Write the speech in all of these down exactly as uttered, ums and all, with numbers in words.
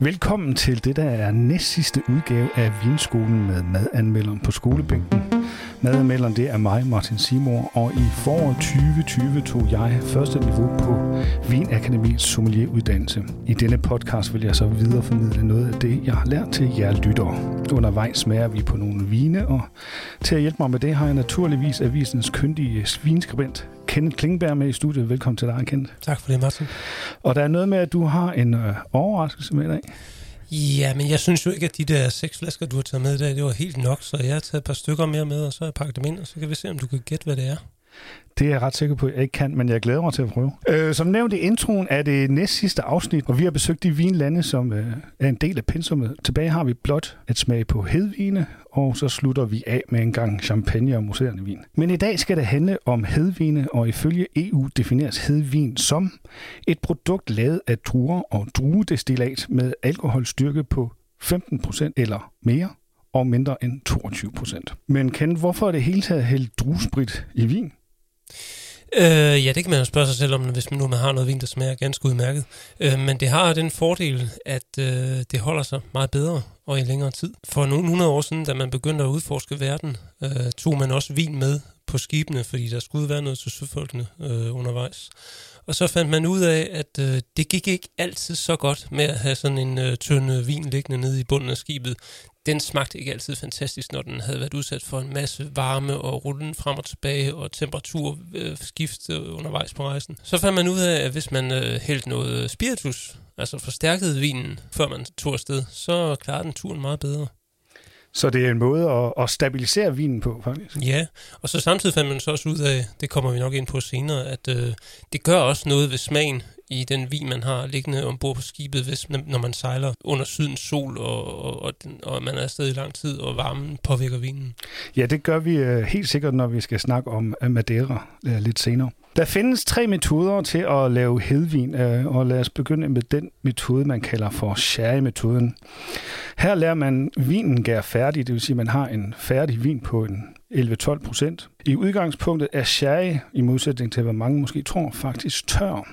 Velkommen til det, der er næst sidste udgave af Vinskolen med madanmelderen på skolebænken. Madanmelderen, det er mig, Martin Seymour, og i foråret tyve tyve tog jeg første niveau på Vinakademiets sommelieruddannelse. I denne podcast vil jeg så videreformidle noget af det, jeg har lært til jer lyttere. Undervejs smager vi på nogle vine, og til at hjælpe mig med det har jeg naturligvis avisens kyndige vinskribent, Kenneth Klingenberg, med i studiet. Velkommen til dig, Kenneth. Tak for det, Martin. Og der er noget med, at du har en øh, overraskelse med i dag. Ja, men jeg synes jo ikke, at de der seks flasker, du har taget med i dag, det var helt nok, så jeg har taget et par stykker mere med, og så har jeg pakket dem ind, og så kan vi se, om du kan gætte, hvad det er. Det er jeg ret sikker på, at jeg ikke kan, men jeg glæder mig til at prøve. Øh, som nævnt i introen er det næst sidste afsnit, og vi har besøgt de vinlande, som øh, er en del af pensummet. Tilbage har vi blot at smage på hedvine, og så slutter vi af med en gang champagne og mousserende vin. Men i dag skal det handle om hedvine, og ifølge E U defineres hedvin som et produkt lavet af druer og druedestillat med alkoholstyrke på femten procent eller mere og mindre end toogtyve procent. Men Ken, hvorfor er det hele taget hældt druesprit i vin? Øh, ja, det kan man jo spørge sig selv om, hvis man nu man har noget vin, der smager ganske udmærket. Øh, men det har den fordel, at øh, det holder sig meget bedre og i længere tid. For nogle hundrede år siden, da man begyndte at udforske verden, øh, tog man også vin med på skibene, fordi der skulle være noget til søfolkene øh, undervejs. Og så fandt man ud af, at øh, det gik ikke altid så godt med at have sådan en øh, tynde vin liggende nede i bunden af skibet. Den smagte ikke altid fantastisk, når den havde været udsat for en masse varme og rullen frem og tilbage og temperaturskift øh, undervejs på rejsen. Så fandt man ud af, at hvis man øh, hældte noget spiritus, altså forstærkede vinen, før man tog afsted, så klarede den turen meget bedre. Så det er en måde at, at stabilisere vinen på, faktisk? Ja, og så samtidig fandt man så også ud af, det kommer vi nok ind på senere, at øh, det gør også noget ved smagen i den vin, man har liggende ombord på skibet, hvis, når man sejler under sydens sol, og, og, og, og man er afsted i lang tid, og varmen påvirker vinen. Ja, det gør vi øh, helt sikkert, når vi skal snakke om Madeira øh, lidt senere. Der findes tre metoder til at lave hedvin, og lad os begynde med den metode, man kalder for sherry-metoden. Her lærer man vinen gære færdig, det vil sige, at man har en færdig vin på en elleve til tolv procent. I udgangspunktet er sherry, i modsætning til hvad mange måske tror, faktisk tør.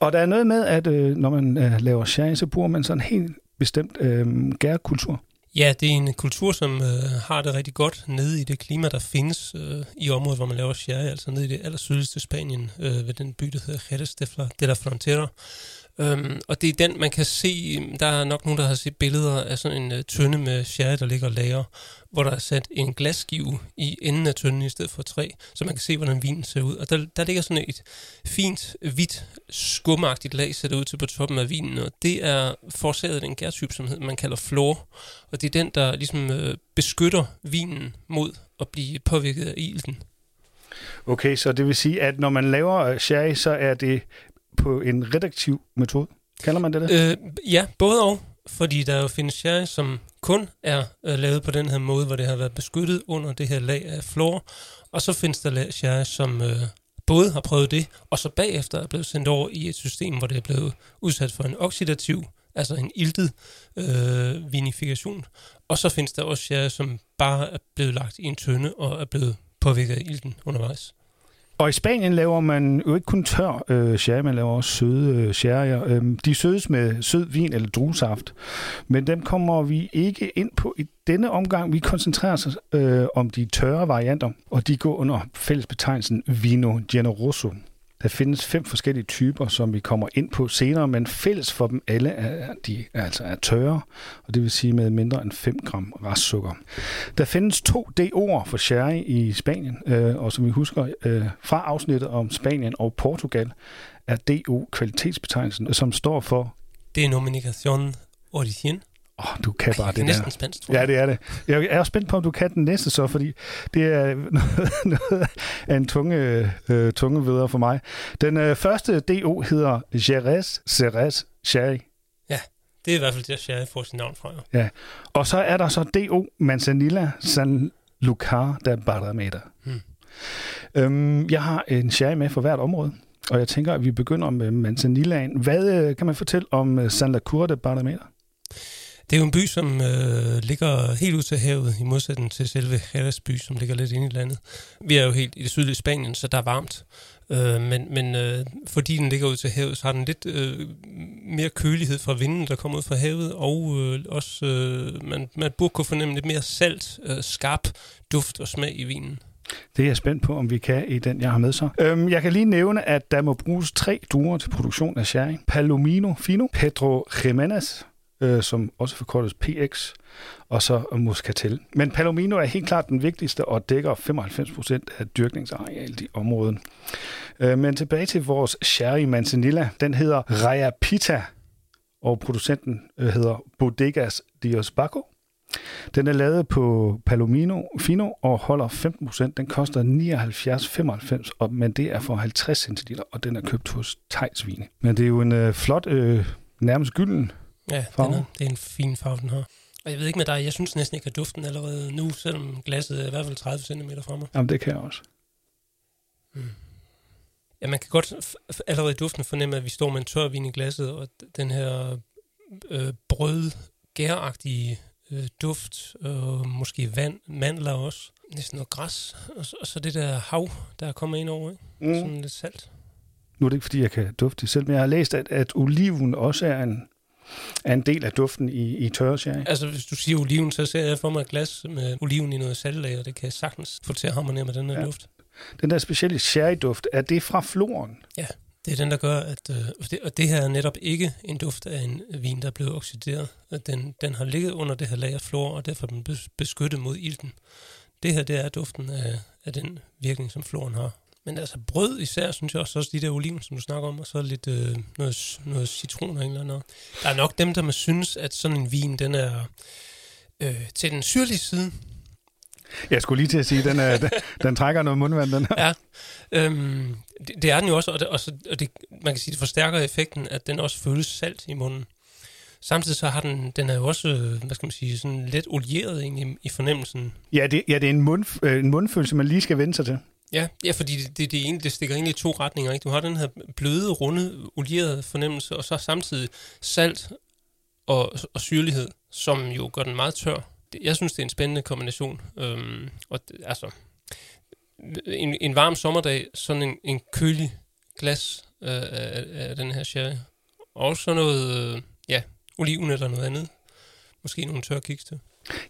Og der er noget med, at når man laver sherry, så bruger man sådan en helt bestemt øh, gærkultur. Ja, det er en kultur, som øh, har det rigtig godt nede i det klima, der findes øh, i området, hvor man laver sherry, altså nede i det allersydligste Spanien, øh, ved den by, der hedder Jerez de la Frontera. Øhm, og det er den, man kan se, der er nok nogen, der har set billeder af sådan en øh, tønde med sherry, der ligger og lager, hvor der er sat en glasskive i enden af tønden i stedet for træ, så man kan se, hvordan vinen ser ud. Og der, der ligger sådan et fint, hvidt, skumagtigt lag sat ud til på toppen af vinen, og det er forsaget den gærtype, som man kalder flor, og det er den, der ligesom øh, beskytter vinen mod at blive påvirket af ilten. Okay, så det vil sige, at når man laver sherry, så er det på en reduktiv metode. Kalder man det det? Øh, ja, både og. Fordi der jo findes sherry, som kun er øh, lavet på den her måde, hvor det har været beskyttet under det her lag af flor. Og så findes der sherry, som øh, både har prøvet det, og så bagefter er blevet sendt over i et system, hvor det er blevet udsat for en oxidativ, altså en iltet øh, vinifikation. Og så findes der også sherry, som bare er blevet lagt i en tønde og er blevet påvirket af ilten undervejs. Og i Spanien laver man jo ikke kun tør øh, sherry, man laver også søde øh, sherryer. Øhm, de sødes med sød vin eller druesaft, men dem kommer vi ikke ind på i denne omgang. Vi koncentrerer os øh, om de tørre varianter, og de går under fællesbetegnelsen vino generoso. Der findes fem forskellige typer, som vi kommer ind på senere, men fælles for dem alle er, de altså er tørre, og det vil sige med mindre end fem gram restsukker. Der findes to D O'er for sherry i Spanien, øh, og som vi husker øh, fra afsnittet om Spanien og Portugal, er D O kvalitetsbetegnelsen, som står for Denominación Origen. Åh, oh, du kan bare det der. Det er næsten spændt, tror jeg. Ja, det er det. Jeg er spændt på, om du kan den næste så, fordi det er noget, noget af en tunge, øh, tungevedder for mig. Den øh, første D O hedder Jerez Ceres Sherry. Ja, det er i hvert fald det, Sherry får sin navn fra. Jo. Ja, og så er der så D O Manzanilla San Lucar de Barrameda. Hmm. Øhm, jeg har en sherry med for hvert område, og jeg tænker, at vi begynder med Manzanillaen. Hvad øh, kan man fortælle om San Lucar de Barrameda? Det er jo en by, som øh, ligger helt ud til havet, i modsætning til selve Jerez by, som ligger lidt inde i landet. Vi er jo helt i det sydlige Spanien, så der er varmt. Øh, men men øh, fordi den ligger ud til havet, så har den lidt øh, mere kølighed fra vinden, der kommer ud fra havet, og øh, også øh, man, man burde kunne fornemme lidt mere salt, øh, skarp duft og smag i vinen. Det er jeg spændt på, om vi kan i den, jeg har med så. Øhm, jeg kan lige nævne, at der må bruges tre druer til produktion af sherry. Palomino Fino, Pedro Jimenez, øh, som også forkortes P X, og så Muscatel. Men Palomino er helt klart den vigtigste og dækker femoghalvfems procent af dyrkningsarealet i området. Øh, men tilbage til vores sherry manzanilla. Den hedder Reja Pita, og producenten øh, hedder Bodegas Dios Baco. Den er lavet på Palomino Fino og holder femten procent. Den koster nioghalvfjerds komma femoghalvfems, men det er for halvtreds centiliter, og den er købt hos Tejns Vinen. Men det er jo en øh, flot, øh, nærmest gylden ja, farve. Den er, det er en fin farve, den har. Og jeg ved ikke med dig, jeg synes næsten ikke, at duften allerede nu, selvom glasset er i hvert fald tredive centimeter fra mig. Jamen, det kan jeg også. Mm. Ja, man kan godt f- allerede i duften fornemme, at vi står med en tør vin i glasset, og den her øh, brød, gæragtige duft, og måske vand, mandler også, næsten noget græs, og så, og så det der hav, der kommer ind over, ikke? Mm. Sådan lidt salt. Nu er det ikke, fordi jeg kan dufte selv, men jeg har læst, at, at oliven også er en, er en del af duften i, i tørresherry. Altså, hvis du siger oliven, så ser jeg for mig et glas med oliven i noget saltlag, og det kan jeg sagtens få til at harmonere med den her ja. duft. Den der specielle sherryduft, er det fra floren? Ja, det er den, der gør, at øh, det, og det her er netop ikke en duft af en vin, der er blevet oxideret. Den, den har ligget under det her lag af flor, og derfor er den beskyttet mod ilten. Det her, det er duften af, af den virkning, som floren har. Men altså brød især, synes jeg også, også de der oliven, som du snakker om, og så lidt øh, noget, noget citron og en eller anden. Der er nok dem, der man synes, at sådan en vin, den er øh, til den syrlige side. Jeg skulle lige til at sige, at den, er, den, den trækker noget mundvand, den her. Ja, øhm, det, det er den jo også, og, det, og, så, og det, man kan sige, det forstærker effekten, at den også føles salt i munden. Samtidig så har den, den er jo også, hvad skal man sige, sådan let olieret egentlig i fornemmelsen. Ja, det, ja, det er en, mund, en mundfølelse, man lige skal vende sig til. Ja, ja, fordi det, det, det, det stikker egentlig i to retninger, ikke? Du har den her bløde, runde, olierede fornemmelse, og så samtidig salt og, og syrlighed, som jo gør den meget tør. Jeg synes, det er en spændende kombination. Øhm, og det, altså, en, en varm sommerdag, sådan en, en kølig glas øh, af, af den her sherry. Og så noget, øh, ja, oliven eller noget andet. Måske nogle tørre kiks til.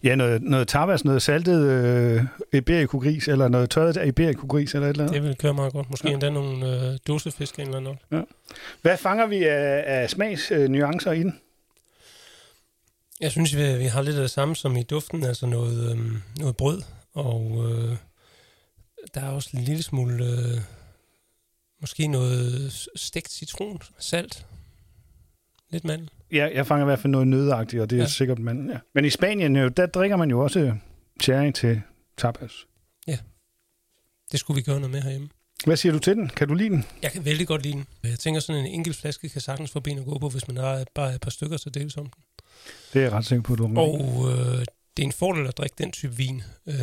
Ja, noget, noget tapas, noget saltet øh, iberikogris, eller noget tørret iberikogris, eller et eller andet. Det vil køre meget godt. Måske ja. endda nogle øh, dosefisk eller noget. Ja. Hvad fanger vi af, af smagsnuancer øh, i den? Jeg synes, vi, vi har lidt af det samme som i duften, altså noget, øhm, noget brød, og øh, der er også en lille smule, øh, måske noget stegt citron, salt, lidt mandel. Ja, jeg fanger i hvert fald noget nødagtigt, og det er ja. sikkert mandel, ja. Men i Spanien, jo, der drikker man jo også sherry til tapas. Ja, det skulle vi gøre noget med herhjemme. Hvad siger du til den? Kan du lide den? Jeg kan vældig godt lide den. Jeg tænker, sådan en enkelt flaske kan sagtens få ben at gå på, hvis man har bare et par stykker, så deles om den. Det er jeg ret sikker på, du har. Og øh, det er en fordel at drikke den type vin øh,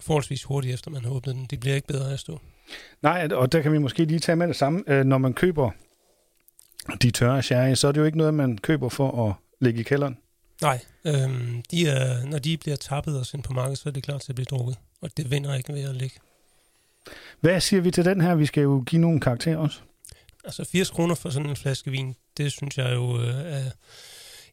forholdsvis hurtigt, efter man har åbnet den. Det bliver ikke bedre af at stå. Nej, og der kan vi måske lige tage med det samme. Øh, når man køber de tørre sherry, så er det jo ikke noget, man køber for at ligge i kælderen. Nej, øh, de er, når de bliver tappet og sendt på markedet, så er det klart til at blive drukket. Og det vinder ikke ved at ligge. Hvad siger vi til den her? Vi skal jo give nogle karakterer også. Altså firs kroner for sådan en flaske vin, det synes jeg jo øh, er...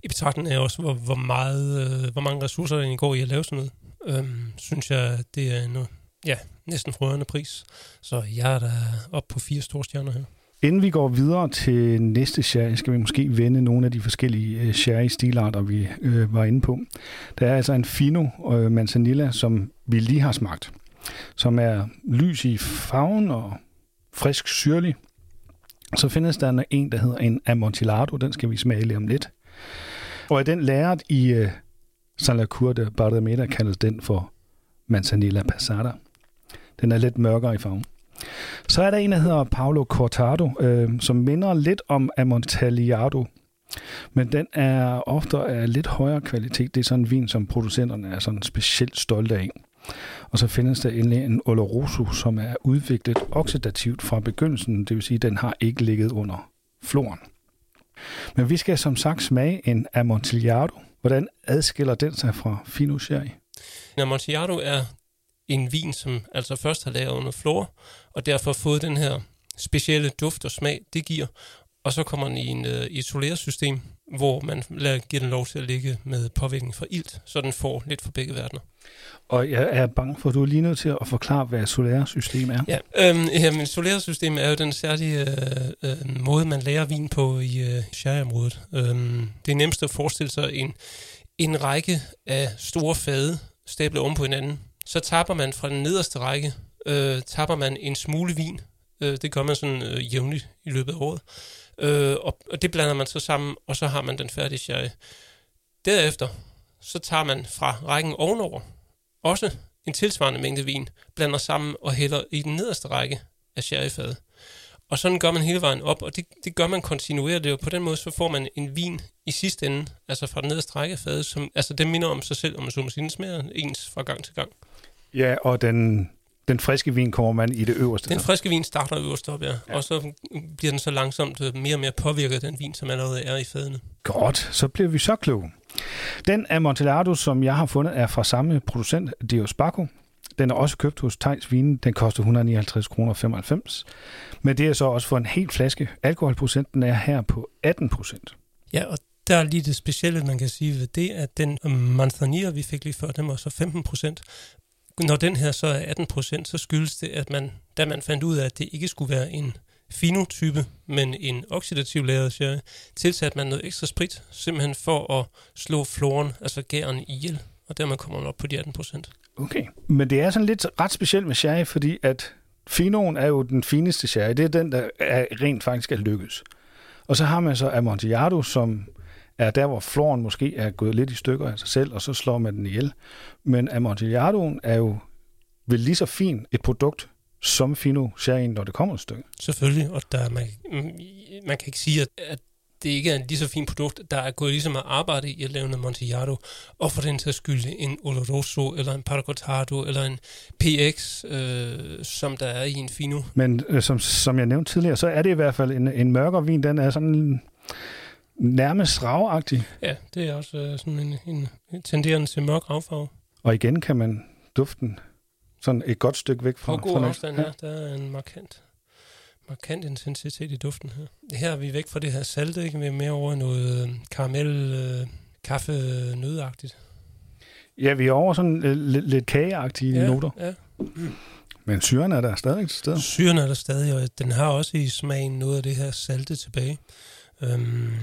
I betragtning af også, hvor, hvor, meget, øh, hvor mange ressourcer der går i at lave sådan noget, øhm, synes jeg, det er en ja, næsten rørende pris. Så jeg er da oppe på fire store stjerner her. Inden vi går videre til næste sherry, skal vi måske vende nogle af de forskellige øh, sherry-stilarter, vi øh, var inde på. Der er altså en Fino øh, Manzanilla, som vi lige har smagt, som er lys i farven og frisk syrlig. Så findes der en, der hedder en Amontillado, den skal vi smage lige om lidt. Og er den læret i øh, San La Cour de Barrameda, kaldes den for Manzanilla Passata. Den er lidt mørkere i farven. Så er der en, der hedder Paolo Cortado, øh, som minder lidt om Amontillado, men den er ofte af lidt højere kvalitet. Det er sådan en vin, som producenterne er sådan specielt stolte af. Og så findes der endelig en Oloroso, som er udviklet oxidativt fra begyndelsen, det vil sige, at den har ikke ligget under floren. Men vi skal som sagt smage en Amontillado. Hvordan adskiller den sig fra Fino Sherry? En Amontillado er en vin, som altså først har lavet under flor, og derfor fået den her specielle duft og smag, det giver. Og så kommer den i en øh, isoleret system, hvor man lader, giver den lov til at ligge med påvirkning fra ilt, så den får lidt fra begge verdener. Og jeg er bange for, at du er lige nødt til at forklare, hvad isoleret system er. Ja, øh, jamen, isoleret system er jo den særlige øh, øh, måde, man lærer vin på i øh, sherryområdet. Øh, det er nemmest at forestille sig en, en række af store fade stablet oven på hinanden. Så tapper man fra den nederste række, øh, tapper man en smule vin. Øh, det gør man sådan øh, jævnligt i løbet af året. Øh, og det blander man så sammen, og så har man den færdige sherry. Derefter, så tager man fra rækken ovenover også en tilsvarende mængde vin, blander sammen og hælder i den nederste række af sherryfadet. Og sådan gør man hele vejen op, og det, det gør man kontinuerligt, og på den måde så får man en vin i sidste ende, altså fra den nederste række af fadet, som, altså den minder om sig selv, om man så må sige, den smager ens fra gang til gang. Ja, og den... Den friske vin kommer man i det øverste. Den friske vin starter øverst op, ja. ja. Og så bliver den så langsomt mere og mere påvirket af den vin, som allerede er i fadene. Godt, så bliver vi så kloge. Den Amontillado, som jeg har fundet, er fra samme producent, Dios Baco. Den er også købt hos Tejns Vinen. Den koster et hundrede nioghalvtreds komma femoghalvfems kroner. Men det er så også for en hel flaske. Alkoholprocenten er her på atten procent. Ja, og der er lige det specielle, man kan sige ved det, at den Manzanilla, vi fik lige før, den var så femten procent. Når den her så er atten procent, så skyldes det, at man, da man fandt ud af, at det ikke skulle være en fino-type, men en oxidativ lagret sherry, tilsatte man noget ekstra sprit, simpelthen for at slå floren, altså gæren, ihjel, og dermed kommer man op på de atten procent. Okay, men det er sådan lidt ret specielt med sherry, fordi at finoen er jo den fineste sherry, det er den, der er rent faktisk er lykkes. Og så har man så Amontillado, som er der, hvor floren måske er gået lidt i stykker af sig selv, og så slår man den ihjel. Men Amontilladoen er jo vel lige så fint et produkt som Fino Sherryen, når det kommer et stykke. Selvfølgelig, og der, man, man kan ikke sige, at, at det ikke er en lige så fint produkt. Der er gået ligesom at arbejde i at lave en Amontillado, og for den til at skylde en Oloroso, eller en Paracotado, eller en P X, øh, som der er i en Fino. Men øh, som, som jeg nævnte tidligere, så er det i hvert fald en, en mørkere vin. Den er sådan nærmest ravagtig. Ja, det er også øh, sådan en, en, en tenderende til mørk ravfarve. Og igen kan man duften sådan et godt stykke væk fra. På god afstand her, ja. Der er en markant, markant intensitet i duften her. Her er vi væk fra det her salte, ikke? Vi er mere over noget karamel, øh, kaffe, nødagtigt. Ja, vi er over sådan øh, lidt, lidt kageagtige ja, noter. Ja. Mm. Men syren er der stadig til stede. Syren er der stadig, og den har også i smagen noget af det her salte tilbage. Øhm,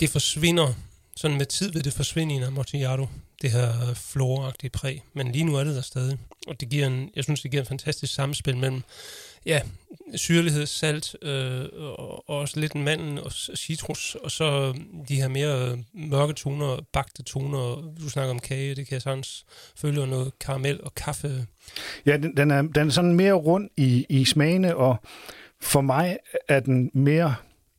Det forsvinder, sådan med tid vil det forsvinde i en Amontillado, det her floragtige præg, men lige nu er det der stadig, og det giver en, jeg synes det giver en fantastisk samspil mellem, ja, syrlighed, salt, øh, og, og også lidt mandel og citrus, og så de her mere mørke toner, bagte toner, du snakker om kage, det kan jeg sagtens følge, og noget karamel og kaffe. Ja, den, den, er, den er sådan mere rund i, i smagene, og for mig er den mere.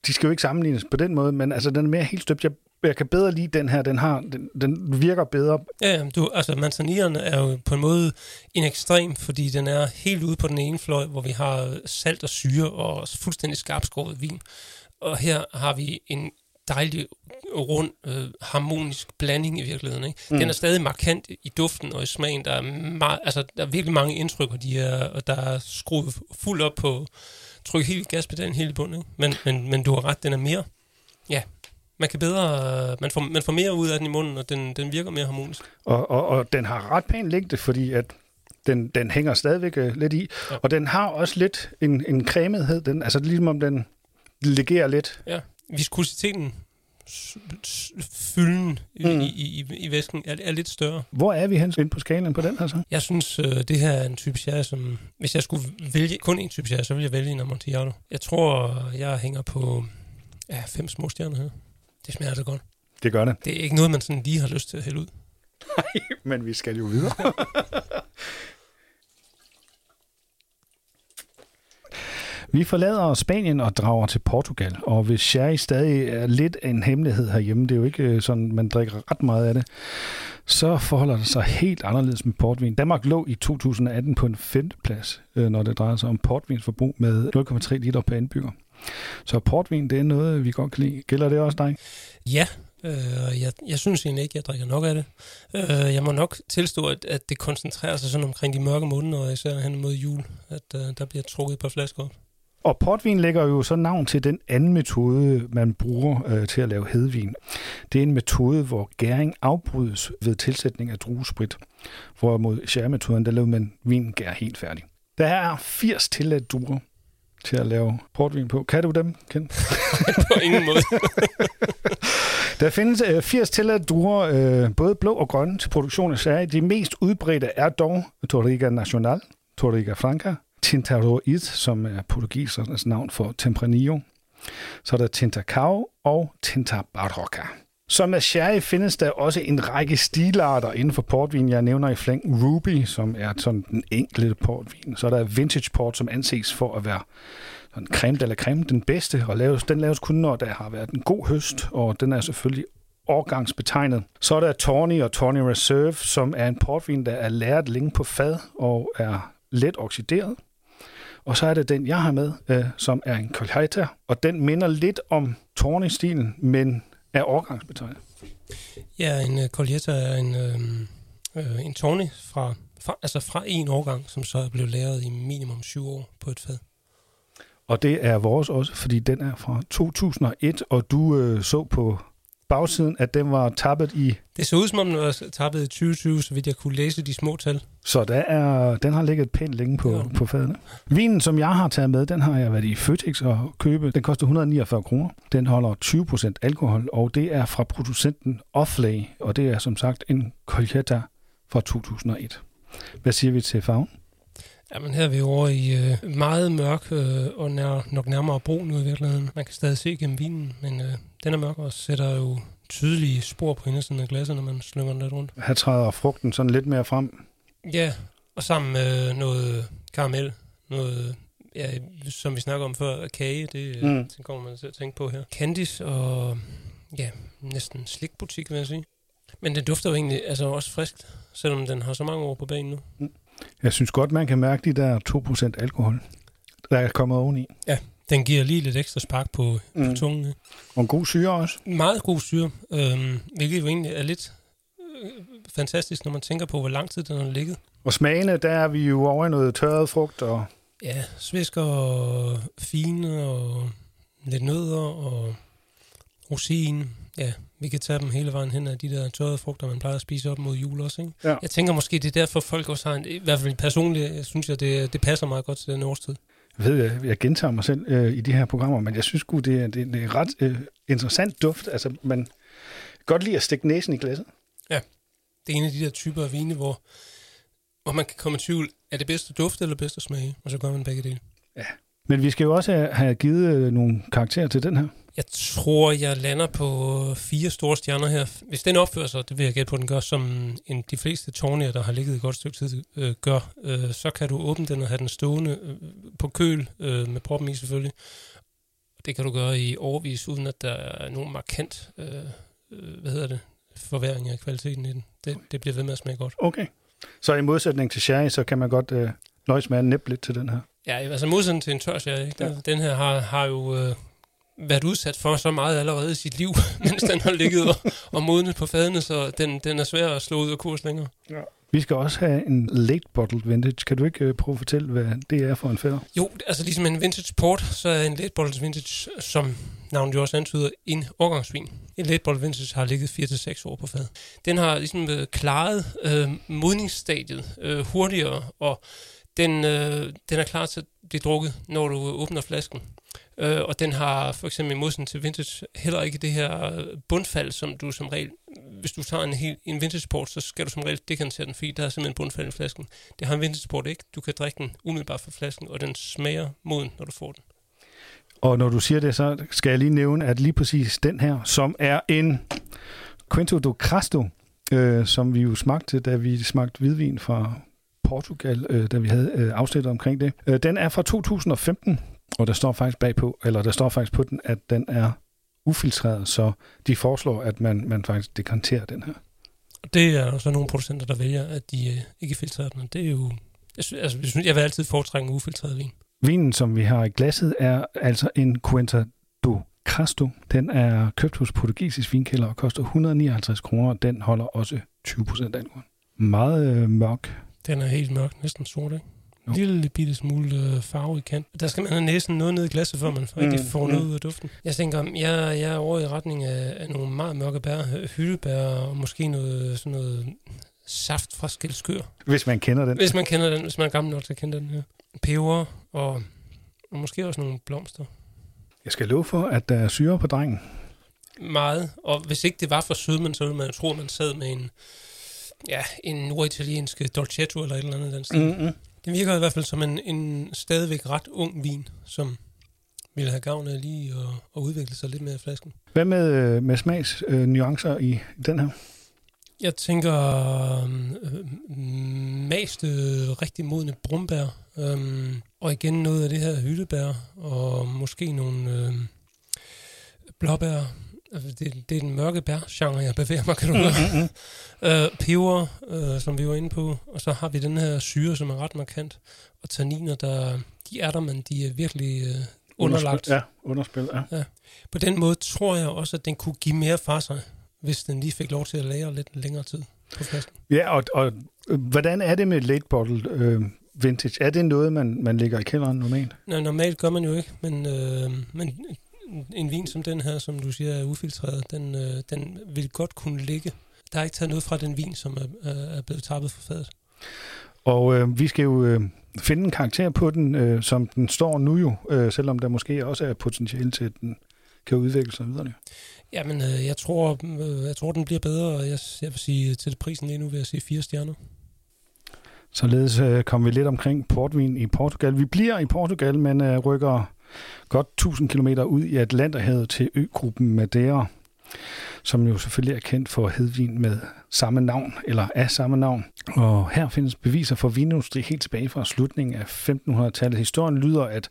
De skal jo ikke sammenlignes på den måde, men altså den er mere helt støbt. Jeg, jeg kan bedre lide den her. Den har, den, den virker bedre. Ja, du, altså manzanillerne er jo på en måde en ekstrem, fordi den er helt ude på den ene fløj, hvor vi har salt og syre og fuldstændig skarpskåret vin. Og her har vi en dejlig, rund, øh, harmonisk blanding i virkeligheden. Ikke? Den mm. er stadig markant i duften og i smagen. Der er, meget, altså, der er virkelig mange indtryk, og, de er, og der er skruet fuldt op på. Tryk helt gaspedalen hele bunden, ikke? Men, men, men du har ret, den er mere. Ja, man kan bedre, man får, man får mere ud af den i munden, og den, den virker mere harmonisk. Og, og, og den har ret pæn længde, fordi at den, den hænger stadigvæk lidt i, ja. Og den har også lidt en, en cremethed, den, altså ligesom om den legerer lidt. Ja, viskositeten, fylden mm. i, i, i væsken er, er lidt større. Hvor er vi hen inde på skalaen på den her så? Jeg synes, det her er en type sherry, som hvis jeg skulle vælge kun en type sherry, så ville jeg vælge en Amontillado. Jeg tror, jeg hænger på ja, fem små stjerner her. Det smager så godt. Det gør det. Det er ikke noget, man sådan lige har lyst til at hælde ud. Nej, men vi skal jo videre. Vi forlader Spanien og drager til Portugal, og hvis sherry stadig er lidt en hemmelighed herhjemme, det er jo ikke sådan, man drikker ret meget af det, så forholder det sig helt anderledes med portvin. Danmark lå i to tusind og atten på en femte plads, når det drejer sig om portvinsforbrug med nul komma tre liter per indbygger. Så portvin, det er noget, vi godt kan lide. Gælder det også dig? Ja, øh, jeg, jeg synes egentlig ikke, jeg drikker nok af det. Øh, jeg må nok tilstå, at, at det koncentrerer sig sådan omkring de mørke måneder, især hen mod jul, at øh, der bliver trukket et par flasker op. Og portvin lægger jo så navn til den anden metode, man bruger øh, til at lave hedvin. Det er en metode, hvor gæring afbrydes ved tilsætning af druesprit. Hvorimod sherry-metoden, der laver man vin gær helt færdig. Der er firs tilladte druer til at lave portvin på. Kan du dem, Ken? På ingen måde. Der findes øh, firs tilladte druer, øh, både blå og grønne, til produktion af sherry. De mest udbredte er dog Torriga Nacional, Torriga Franca, Tintaroit, som er portugisernes navn for Tempranillo. Så er der Tintacao og Tinta Barroca. Som af sherry findes der også en række stilarter inden for portvin. Jeg nævner i flæng Ruby, som er sådan den enkelte portvin. Så er der Vintage Port, som anses for at være sådan creme de la creme, den bedste. Og laves, den laves kun, når der har været en god høst, og den er selvfølgelig årgangsbetegnet. Så er der Tawny og Tawny Reserve, som er en portvin, der er lagret længe på fad og er let oxideret. Og så er det den, jeg har med, øh, som er en Colheita, og den minder lidt om Tawny-stilen, men er overgangsbetegnet. Ja, en uh, Colheita er en, øh, en Tawny fra, fra, altså fra en årgang, som så er blevet lavet i minimum syv år på et fad. Og det er vores også, fordi den er fra to tusind og et, og du øh, så på bagsiden, at den var tappet i... Det så ud, som om den var tappet i tyve tyve, så vidt jeg kunne læse de små tal. Så der er, den har ligget pænt længe på, ja. på fadene. Vinen, som jeg har taget med, den har jeg været i Føtex og købe. Den koster et hundrede og niogfyrre kroner. Den holder tyve procent alkohol, og det er fra producenten Offlay, og det er som sagt en Colheita fra to tusind og et. Hvad siger vi til farven? Jamen her er vi over i øh, meget mørk øh, og nær, nok nærmere brun nu i virkeligheden. Man kan stadig se gennem vinen, men øh, den er mørk og sætter jo tydelige spor på indersiden af glasset, når man slynger den lidt rundt. Her træder frugten sådan lidt mere frem. Ja, og sammen med øh, noget karamel, noget, ja, som vi snakker om før, kage, det øh, mm. kommer man til at tænke på her. Candies og ja, næsten slikbutik, vil jeg sige. Men det dufter jo egentlig altså også friskt, selvom den har så mange år på banen nu. Mm. Jeg synes godt, man kan mærke de der to procent alkohol, der er kommet oveni. Ja, den giver lige lidt ekstra spark på, mm. på tungen. Og en god syre også. Meget god syre, øh, hvilket jo egentlig er lidt øh, fantastisk, når man tænker på, hvor lang tid den har ligget. Og smagene, der er vi jo over i noget tørret frugt. Og... ja, svisker og fine og lidt nødder og rosin. Ja, vi kan tage dem hele vejen hen af de der tørrede frugter, man plejer at spise op mod jul også, ikke? Ja. Jeg tænker måske, det er derfor folk også har en... I hvert fald personligt, jeg synes jeg, det, det passer meget godt til den årstid. Jeg ved, jeg, jeg gentager mig selv øh, i de her programmer, men jeg synes sgu, det er, det, det er ret øh, interessant duft. Altså, man godt lide at stikke næsen i glasset. Ja, det er en af de der typer af vine, hvor, hvor man kan komme i tvivl, er det bedste duft eller bedste smag? Og så gør man begge dele. Ja, men vi skal jo også have givet nogle karakterer til den her. Jeg tror, jeg lander på fire store stjerner her. Hvis den opfører sig, det vil jeg gætte på, den gør, som en, de fleste tårnier, der har ligget et godt stykke tid, øh, gør, øh, så kan du åbne den og have den stående øh, på køl, øh, med proppen i selvfølgelig. Det kan du gøre i årevis, uden at der er nogen markant øh, hvad hedder det, forværring af kvaliteten i den. Det, det bliver ved med at smage godt. Okay. Så i modsætning til sherry, så kan man godt øh, nøjes med at næppe lidt til den her? Ja, altså modsætning til en tør sherry. Ja. Den her har, har jo... Øh, været udsat for så meget allerede i sit liv, mens den har ligget og, og modnet på fadene, så den, den er svær at slå ud af kurs længere. Ja. Vi skal også have en late bottle vintage. Kan du ikke prøve at fortælle, hvad det er for en fædre? Jo, altså ligesom en vintage port, så er en late bottle vintage, som navnet jo også antyder, en årgangsvin. En late bottle vintage har ligget fire til seks år på fad. Den har ligesom klaret øh, modningsstadiet øh, hurtigere, og den, øh, den er klar til at blive drukket, når du åbner flasken. Øh, og den har for eksempel i modsætning til vintage heller ikke det her bundfald, som du som regel, hvis du tager en, hel, en vintage port, så skal du som regel dekantere den, fordi der er simpelthen bundfald i flasken. Det har en vintage port ikke. Du kan drikke den umiddelbart fra flasken, og den smager moden, når du får den. Og når du siger det, så skal jeg lige nævne, at lige præcis den her, som er en Quinta do Crasto, øh, som vi jo smagte, da vi smagte hvidvin fra Portugal, øh, da vi havde øh, afsnittet omkring det. Øh, den er fra to tusind og femten. Og der står faktisk bagpå, eller der står faktisk på den, at den er ufiltreret, så de foreslår, at man, man faktisk dekanterer den her. Og det er jo så nogle producenter, der vælger, at de ikke filtrerer den, og det er jo... Jeg, synes, altså, jeg, synes, jeg vil altid foretrække en ufiltreret vin. Vinen, som vi har i glasset, er altså en Quinta do Crasto. Den er købt hos Portugisisk Vinkælder og koster et hundrede og nioghalvtreds kroner, og den holder også tyve procent alkohol. Meget øh, mørk. Den er helt mørk, næsten sort, ikke? en lille bitte smule farve i kanten. Der skal man have næsen noget ned i glasset, før man rigtig mm. får noget mm. ud af duften. Jeg tænker, jeg, jeg er over i retning af, af nogle meget mørke bær, hyldebær og måske noget sådan noget saft fra skældskør. Hvis man kender den. Hvis man kender den. Hvis man er gammel nok til at kende den her. Peber og, og måske også nogle blomster. Jeg skal love for, at der er syre på drengen. Meget. Og hvis ikke det var for sydmænd, så ville man tro, at man sad med en, ja, en norditaliensk dolcetto eller et eller andet den stil. Mm-hmm. Den virker i hvert fald som en, en stadigvæk ret ung vin, som ville have gavn af lige at, at udvikle sig lidt mere i flasken. Hvad med, med smags øh, nuancer i den her? Jeg tænker øh, mest øh, rigtig modne brumbær, øh, og igen noget af det her hyldebær, og måske nogle øh, blåbær. Det, det er den mørke bær-genre, jeg bevæger mig, kan du høre. Mm-hmm. øh, peber, øh, som vi var inde på, og så har vi den her syre, som er ret markant, og tanniner, der, de er der, men de er virkelig øh, underlagt. Underspil, ja, underspil, ja. ja. På den måde tror jeg også, at den kunne give mere fra sig, hvis den lige fik lov til at lære lidt længere tid på flasken. Ja, og, og hvordan er det med late bottle øh, vintage? Er det noget, man, man lægger i kælderen normalt? Nå, normalt gør man jo ikke, men... Øh, men en vin som den her, som du siger er ufiltreret, den, øh, den vil godt kunne ligge. Der er ikke taget noget fra den vin, som er, er blevet tappet fra fadet. Og øh, vi skal jo øh, finde en karakter på den, øh, som den står nu jo, øh, selvom der måske også er potentiale til, at den kan udvikle sig videre. Jamen, øh, jeg, tror, øh, jeg tror, den bliver bedre, og jeg, jeg vil sige, til prisen lige nu vil jeg sige fire stjerner. Således øh, kom vi lidt omkring portvin i Portugal. Vi bliver i Portugal, men øh, rykker... godt tusind kilometer ud i Atlanterhavet til øgruppen Madeira, som jo selvfølgelig er kendt for hedvin med samme navn, eller af samme navn. Og her findes beviser for vinindustri helt tilbage fra slutningen af femtenhundredetallet. Historien lyder, at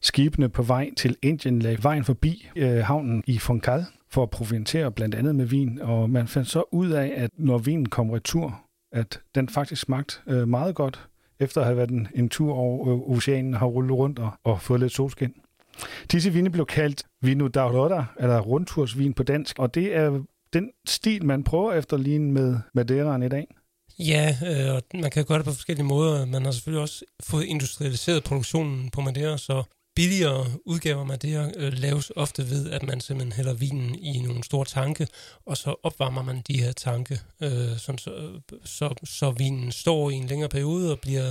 skibene på vej til Indien lagde vejen forbi øh, havnen i Funchal for at provientere blandt andet med vin, og man fandt så ud af, at når vinen kom retur, at den faktisk smagte øh, meget godt, efter at have været en, en tur over oceanen, har rullet rundt og, og fået lidt solskin. Disse vine blev kaldt vino d'Aurora, eller rundtursvin på dansk, og det er den stil, man prøver efterligne med Madeiraen i dag. Ja, øh, og man kan gøre det på forskellige måder. Man har selvfølgelig også fået industrialiseret produktionen på Madeira, så billigere udgaver af Madeira øh, laves ofte ved, at man simpelthen hælder vinen i nogle store tanke, og så opvarmer man de her tanke, øh, sådan så, så, så vinen står i en længere periode og bliver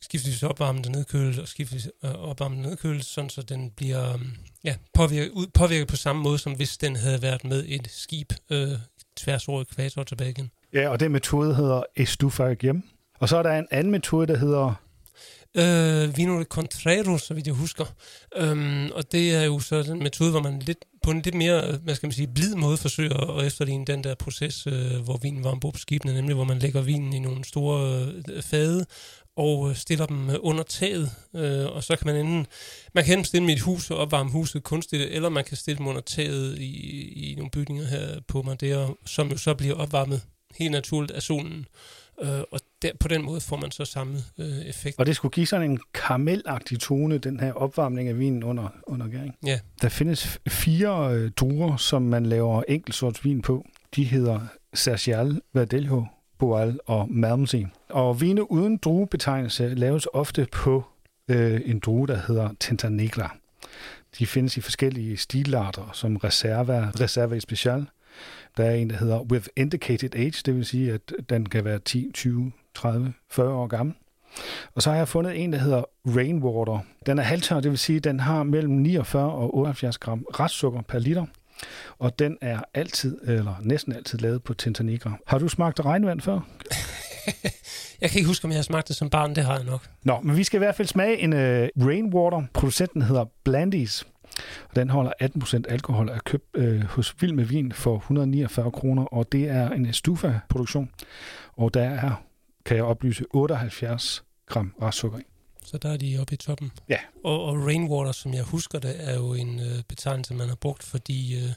skifteligt opvarmet og nedkølet, og skifteligt opvarmet og nedkølet, sådan så den bliver ja, påvirket, ud, påvirket på samme måde, som hvis den havde været med et skib øh, tværs over ekvator tilbage igen. Ja, og den metode hedder estufa hjem. Og så er der en anden metode, der hedder... Øh, Vino de Contreros, så vidt jeg husker. Øhm, og det er jo så den metode, hvor man lidt, på en lidt mere, hvad skal man sige, blid måde forsøger at efterligne den der proces, øh, hvor vinen var ombord på skibene, nemlig hvor man lægger vinen i nogle store øh, fade og stiller dem under taget, øh, og så kan man enten, man kan enten stille dem i et hus og opvarme huset kunstigt, eller man kan stille dem under taget i, i nogle bygninger her på Madeira, som jo så bliver opvarmet helt naturligt af solen. Øh, og der, på den måde får man så samme øh, effekt. Og det skulle give sådan en karamelagtig tone, den her opvarmning af vinen under, under gæring. Ja. Der findes fire øh, druer, som man laver enkeltsorts vin på. De hedder Sercial, Verdelho, Boal og Malmsey. Og vine uden druebetegnelse laves ofte på øh, en drue, der hedder Tintanegra. De findes i forskellige stilarter, som Reserva, Reserva Especial. Der er en, der hedder With Indicated Age, det vil sige, at den kan være ti, tyve, tredive, fyrre år gammel. Og så har jeg fundet en, der hedder Rainwater. Den er halvtør, det vil sige, at den har mellem niogfyrre og otteoghalvfjerds gram restsukker per liter. Og den er altid, eller næsten altid, lavet på Tintanegra. Har du smagt regnvand før? Jeg kan ikke huske, om jeg har smagt det som barn, det har jeg nok. Nå, men vi skal i hvert fald smage en uh, Rainwater. Producenten hedder Blandis. Den holder atten procent alkohol og er købt øh, hos Vild med Vin for et hundrede og niogfyrre kroner, og det er en estufa-produktion, og der er, kan jeg oplyse, otteoghalvfjerds gram restsukker i. Så der er de oppe i toppen. Ja. Og, og Rainwater, som jeg husker det, er jo en øh, betegnelse, man har brugt, fordi øh,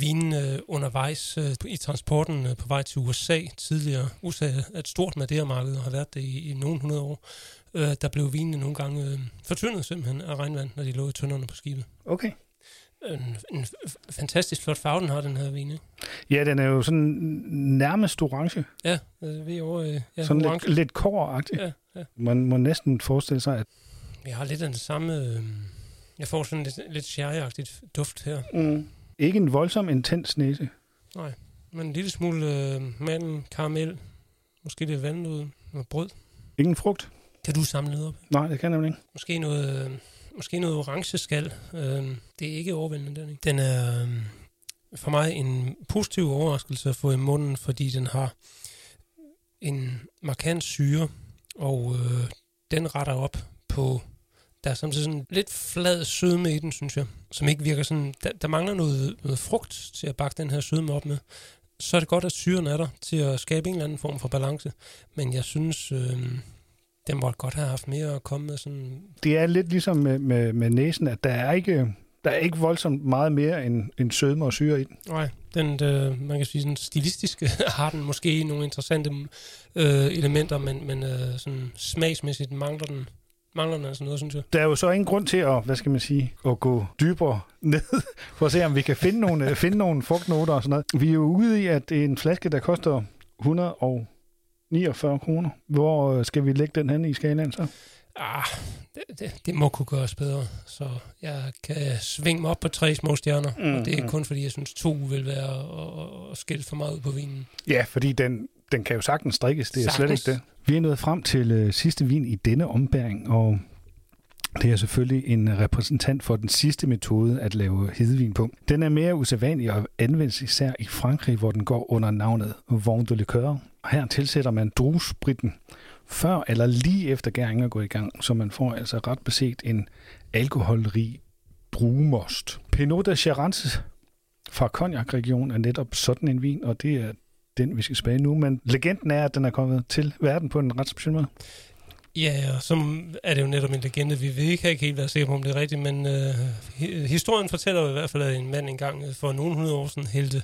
vinen øh, undervejs øh, i transporten øh, på vej til U S A tidligere. U S A er et stort Madeira-marked og har været det i, i nogle hundrede år. Øh, der blev vinene nogle gange øh, fortyndet simpelthen af regnvand, når de lå i tønderne på skibet. Okay. En, en fantastisk flot farve, den har, den her vine. Ja, den er jo sådan nærmest orange. Ja, vi er over, ja, sådan orange. Lidt, lidt kobberagtig. Ja, ja. Man må næsten forestille sig, at... Jeg har lidt af den samme... Jeg får sådan lidt, lidt sherryagtigt duft her. Mm. Ikke en voldsom intens næse. Nej, men en lille smule øh, mandel, karamel, måske lidt vandlød, noget brød. Ingen frugt? Kan du samle noget op? Nej, det kan jeg nemlig ikke. Måske noget... Øh, Måske noget orange skal. Det er ikke overvældende, den. Den er for mig en positiv overraskelse at få i munden, fordi den har en markant syre, og den retter op på... Der er samtidig sådan lidt flad sødme i den, synes jeg, som ikke virker sådan... Der, der mangler noget, noget frugt til at bakke den her sødme op med. Så er det godt, at syren er der til at skabe en eller anden form for balance, men jeg synes... Øh, Den måtte godt have haft mere at komme med sådan... Det er lidt ligesom med, med, med næsen, at der er ikke, der er ikke voldsomt meget mere end, end sødme og syre i den. Nej, den, øh, man kan sige, sådan stilistiske har den måske nogle interessante øh, elementer, men, men øh, sådan smagsmæssigt mangler den, mangler den altså noget, synes jeg. Der er jo så ingen grund til at, hvad skal man sige, at gå dybere ned, for at se, om vi kan finde nogle, finde nogle frugtnoter og sådan noget. Vi er jo ude i, at en flaske, der koster hundrede og niogfyrre kroner. Hvor skal vi lægge den hen i skalaen så? Ah, det, det, det må kunne gøres bedre, så jeg kan svinge mig op på tre små stjerner, mm, og det er kun fordi, jeg synes, to vil være at skille for meget ud på vinen. Ja, fordi den, den kan jo sagtens drikkes, det er sagtens. Slet ikke det. Vi er nået frem til øh, sidste vin i denne ombæring, og det er selvfølgelig en repræsentant for den sidste metode at lave hedevin på. Den er mere usædvanlig og anvendes især i Frankrig, hvor den går under navnet vin de liqueur. Og her tilsætter man druespritten før eller lige efter gæringen er gået i gang, så man får altså ret beset en alkoholrig druemost. Pineau des Charantes fra Cognac-regionen er netop sådan en vin, og det er den, vi skal smage nu. Men legenden er, at den er kommet til verden på en ret speciel måde. Ja, og så er det jo netop en legende. Vi ved ikke, ikke helt være sikre på, om det er rigtigt, men øh, historien fortæller i hvert fald, at en mand engang for nogle hundrede år siden hældte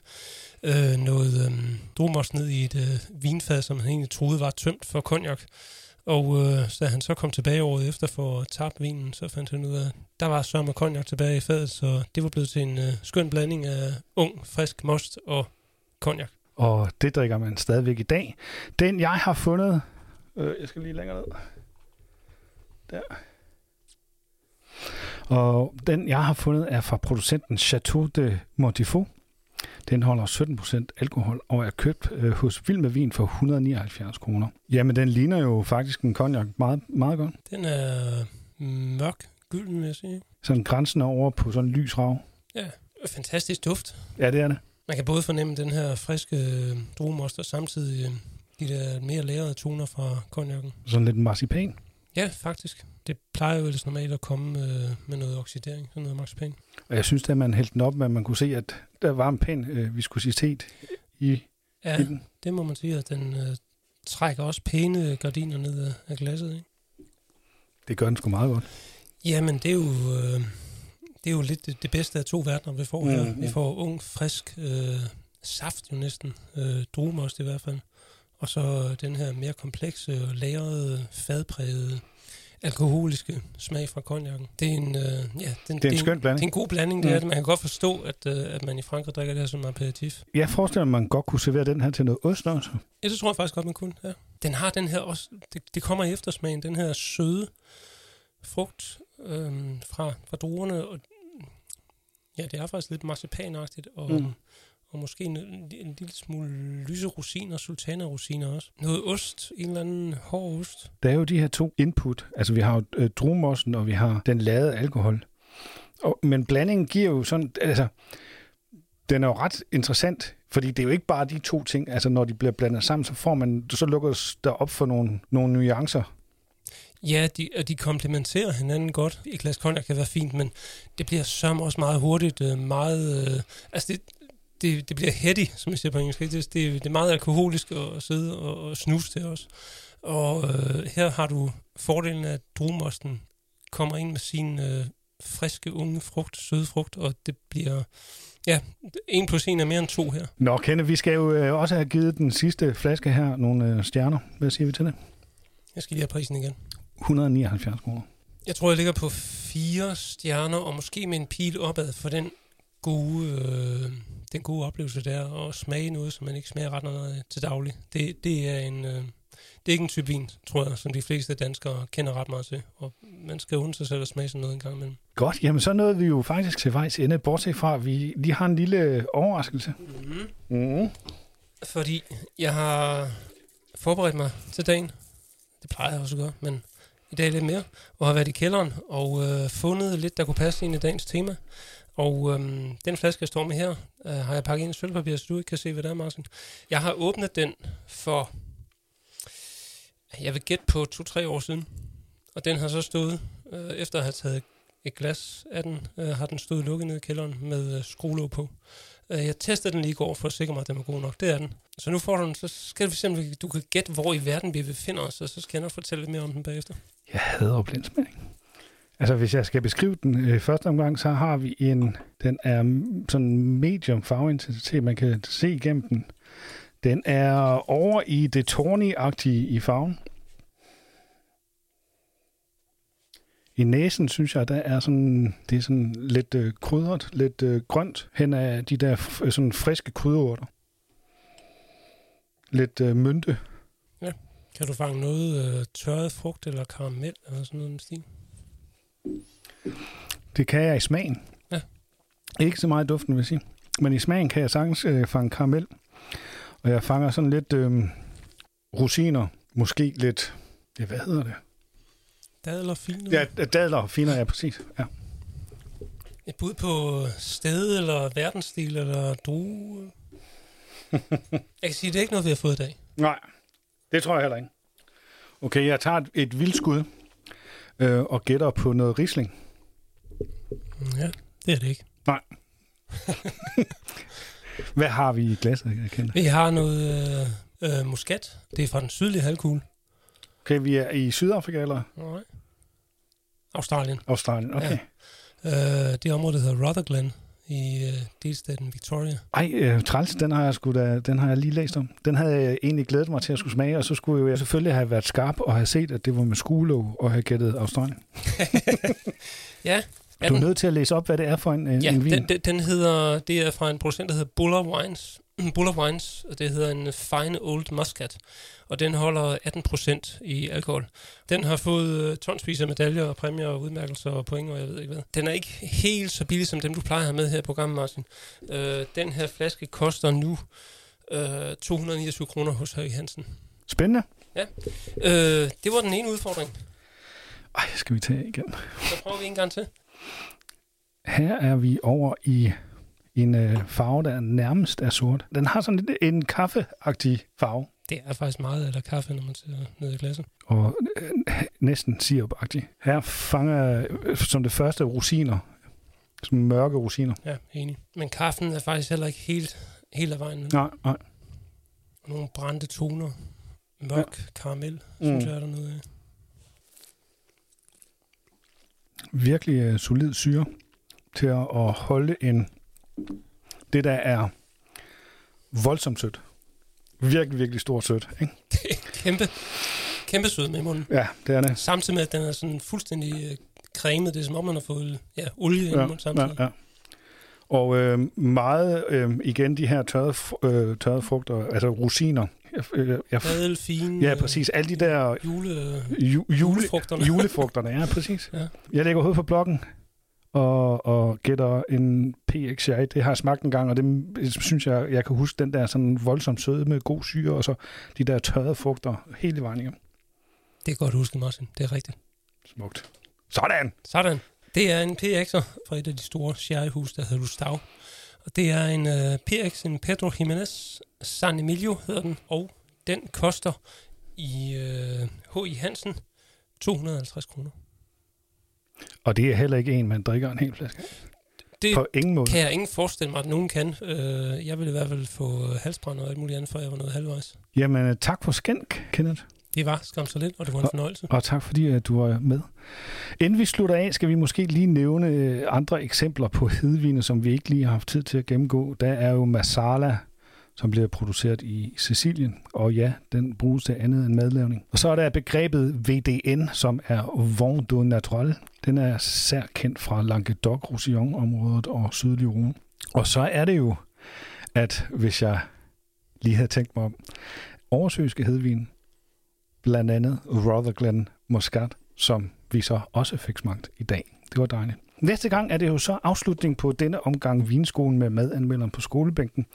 øh, noget øh, druemost ned i et øh, vinfad, som han egentlig troede var tømt for konjak. Og øh, da han så kom tilbage året efter for at tabe vinen, så fandt han ud af, at der var sørme konjak tilbage i fadet, så det var blevet til en øh, skøn blanding af ung, frisk most og konjak. Og det drikker man stadigvæk i dag. Den, jeg har fundet... Jeg skal lige længere ned. Der. Og den, jeg har fundet, er fra producenten Chateau de Motifaux. Den holder sytten procent alkohol og er købt øh, hos Vild med Vin for hundrede og nioghalvfjerds kroner. Jamen, den ligner jo faktisk en cognac meget, meget godt. Den er mørk, gylden, vil jeg sige. Sådan grænsen over på sådan en lys rav. Ja, fantastisk duft. Ja, det er det. Man kan både fornemme den her friske øh, druemost og samtidig... Øh, De der mere lærede toner fra konjakken. Sådan lidt marcipan? Ja, faktisk. Det plejer jo ellers normalt at komme øh, med noget oxidering, sådan noget marcipan. Og jeg synes, at man hældte den op, at man kunne se, at der var en pæn øh, viskositet i, ja, i den. Ja, det må man sige, at den øh, trækker også pæne gardiner ned af glasset, ikke? Det gør den sgu meget godt. Jamen, det er jo, øh, det er jo lidt det, det bedste af to verdener, vi får her. Mm-hmm. Vi får ung, frisk øh, saft jo næsten. Øh, druemost i hvert fald. Og så den her mere komplekse, lagrede, fadprægede, alkoholiske smag fra konjakken. Det er en, øh, ja, den, det er en, det er en skøn blanding. Det er en god blanding, det mm. er det. Man kan godt forstå, at, øh, at man i Frankrig drikker det her som aperitif. Jeg forestiller mig, at man godt kunne servere den her til noget ost også. Ja, det tror jeg faktisk godt, man kunne. Ja. Den har den her også, det, det kommer i eftersmagen, den her søde frugt øh, fra, fra druerne. Og, ja, det er faktisk lidt marcipanagtigt og... Mm. Og måske en, en, en lille smule lyse rosiner, sultanerosiner også. Noget ost, en eller anden hård ost. Der er jo de her to input. Altså vi har jo øh, druemosten, og vi har den lavede alkohol. Og, men blandingen giver jo sådan... Altså, den er jo ret interessant, fordi det er jo ikke bare de to ting. Altså når de bliver blandet sammen, så får man så lukkes der op for nogle, nogle nuancer. Ja, de, og de komplementerer hinanden godt. Et glas konjak kan være fint, men det bliver sammen også meget hurtigt. Meget... Øh, altså det... Det, det bliver heady, som jeg siger på engelsk. Det, det er meget alkoholisk at sidde og, og snuse til os. Og øh, her har du fordelen af, at druemosten kommer ind med sin øh, friske, unge frugt, søde frugt, og det bliver... Ja, en plus en er mere end to her. Nå, Kenneth, vi skal jo øh, også have givet den sidste flaske her nogle øh, stjerner. Hvad siger vi til det? Jeg skal lige have prisen igen. hundrede og nioghalvfjerds kroner. Jeg tror, jeg ligger på fire stjerner, og måske med en pil opad for den gode, øh, den gode oplevelse der, og smage noget, som man ikke smager ret meget til daglig. Det, det, er en, øh, det er ikke en type vin, tror jeg, som de fleste danskere kender ret meget til, og man skal undre sig selv at smage sådan noget en gang imellem. Godt, jamen så nåede vi jo faktisk til vejs ende, bortset fra, vi lige har en lille overraskelse. Mm-hmm. Mm-hmm. Fordi jeg har forberedt mig til dagen. Det plejer jeg også at gøre, men i dag lidt mere. Og har været i kælderen og øh, fundet lidt, der kunne passe ind i dagens tema. Og øh, den flaske, jeg står med her, øh, har jeg pakket ind i sølvpapir, så du ikke kan se, hvad der er, Martin. Jeg har åbnet den for, jeg vil gætte på to-tre år siden. Og den har så stået, øh, efter at have taget et glas af den, øh, har den stået lukket ned i kælderen med øh, skruelåg på. Jeg testede den lige i går for at sikre mig, at den var god nok. Det er den. Så nu får du den. Så skal vi se, om du kan gætte, hvor i verden vi befinder os, og så skal jeg nok fortælle lidt mere om den bagefter. Jeg hader blindsmagning. Altså, hvis jeg skal beskrive den øh, første omgang, så har vi en... Den er sådan medium farveintensitet, man kan se igennem den. Den er over i det tawny-agtige i farven. I næsen, synes jeg, der er sådan, det er sådan lidt øh, krydret, lidt øh, grønt hen af de der f- sådan friske krydderurter. Lidt øh, mynte. Ja. Kan du fange noget øh, tørret frugt eller karamel eller sådan noget i den stil? Det kan jeg i smagen. Ja. Ikke så meget i duften, vil jeg sige. Men i smagen kan jeg sagtens øh, fange karamel. Og jeg fanger sådan lidt øh, rosiner. Måske lidt, ja, hvad hedder det? Dadler finer. Ja, dadler finer, ja, præcis. Ja. Et bud på sted, eller verdensstil, eller drue. Jeg kan sige, det er ikke noget, vi har fået i dag. Nej, det tror jeg heller ikke. Okay, jeg tager et, et vildskud øh, og gætter på noget Riesling. Ja, det er det ikke. Nej. Hvad har vi i glasset? Jeg vi har noget øh, øh, muskat. Det er fra den sydlige halvkugle. Okay, vi er i Sydafrika, eller? Nej. Australien. Australien, okay. Ja. Øh, det område, der hedder Rutherglen i øh, delstaten Victoria. Ej, øh, træls, den har, jeg sgu da, den har jeg lige læst om. Den havde jeg egentlig glædet mig til at skulle smage, og så skulle jeg selvfølgelig have været skarp og have set, at det var med skuelåg og have gættet Australien. Ja. Du er nødt til at læse op, hvad det er for en, en, ja, en vin. Ja, den, den, den hedder, det er fra en producent, der hedder Buller Wines. Buller Wines, og det hedder en Fine Old Muscat, og den holder atten procent i alkohol. Den har fået tonsvis af medaljer og præmier og udmærkelser og point, og jeg ved ikke hvad. Den er ikke helt så billig som dem, du plejer at have med her i programmet, Martin. Øh, den her flaske koster nu øh, to hundrede og niogtyve kroner hos Høgh Hansen. Spændende. Ja, øh, det var den ene udfordring. Ej, skal vi tage igen? Så prøver vi en gang til. Her er vi over i... en øh, farve, der nærmest er sort. Den har sådan lidt en kaffeagtig farve. Det er faktisk meget, eller kaffe, når man sidder nede i glasset. Og øh, næsten sirupagtig. Her fanger øh, som det første rosiner. Som mørke rosiner. Ja, enig. Men kaffen er faktisk heller ikke helt, helt af vejen. Nej, nej. Nogle brændte toner. Mørk, ja. Karamel, synes mm. jeg er der noget af. Virkelig øh, solid syre til at, at holde en... Det der er voldsomt sødt. Virkelig, virkelig stort sødt, ikke? Det er kæmpe, kæmpe sødt med i munden. Ja, det er det. Samtidig med, at den er sådan fuldstændig cremet. Det er som om, man har fået ja, olie ja, i munden samtidig. Ja, ja. Og øh, meget, øh, igen, de her tørrede, øh, tørrede frugter, altså rosiner. Badelfine. Ja, præcis. Alle de der jule, ju, julefrugterne. julefrugterne, ja, præcis. Ja. Jeg lægger hovedet på blokken. Og, og gætter en P X I. Det har jeg smagt en gang, og det synes jeg, jeg kan huske den der sådan voldsomt søde med god syre, og så de der tørrede frugter hele vejen igennem. Det er godt husket, Martin. Det er rigtigt. Smukt. Sådan! Sådan. Det er en P X'er fra et af de store sherryhus, der hedder Gustav. Og det er en uh, P X, en Pedro Jimenez San Emilio hedder den, og den koster i uh, H I Hansen to hundrede og halvtreds kroner. Og det er heller ikke en, man drikker en hel flaske. Det på ingen måde. Kan jeg ingen forestille mig, at nogen kan. Jeg ville i hvert fald få halsbrænd og alt muligt andet, før jeg var noget halvvejs. Jamen, tak for skænk, Kenneth. Det var skam så lidt, og det var en fornøjelse. Og, og tak fordi, at du var med. Inden vi slutter af, skal vi måske lige nævne andre eksempler på hedvine, som vi ikke lige har haft tid til at gennemgå. Der er jo Masala, som bliver produceret i Sicilien. Og ja, den bruges til andet end madlavning. Og så er der begrebet V D N, som er Vin du Naturel. Den er særkendt fra Languedoc-Roussillon-området og sydlige Rhône. Og så er det jo, at hvis jeg lige havde tænkt mig om, oversøiske hedvin, blandt andet Rutherglen Moskat, som vi så også fik smagt i dag. Det var dejligt. Næste gang er det jo så afslutning på denne omgang Vinskolen med madanmelderen på skolebænken.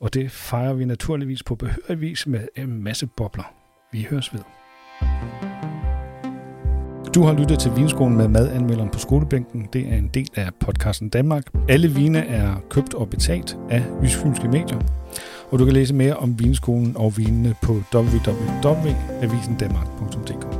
Og det fejrer vi naturligvis på behørig vis med en masse bobler. Vi høres ved. Du har lyttet til Vinskolen med madanmelderen på skolebænken. Det er en del af podcasten Danmark. Alle vine er købt og betalt af østfynske medier. Og du kan læse mere om Vinskolen og vinene på w w w punktum avisen danmark punktum d k.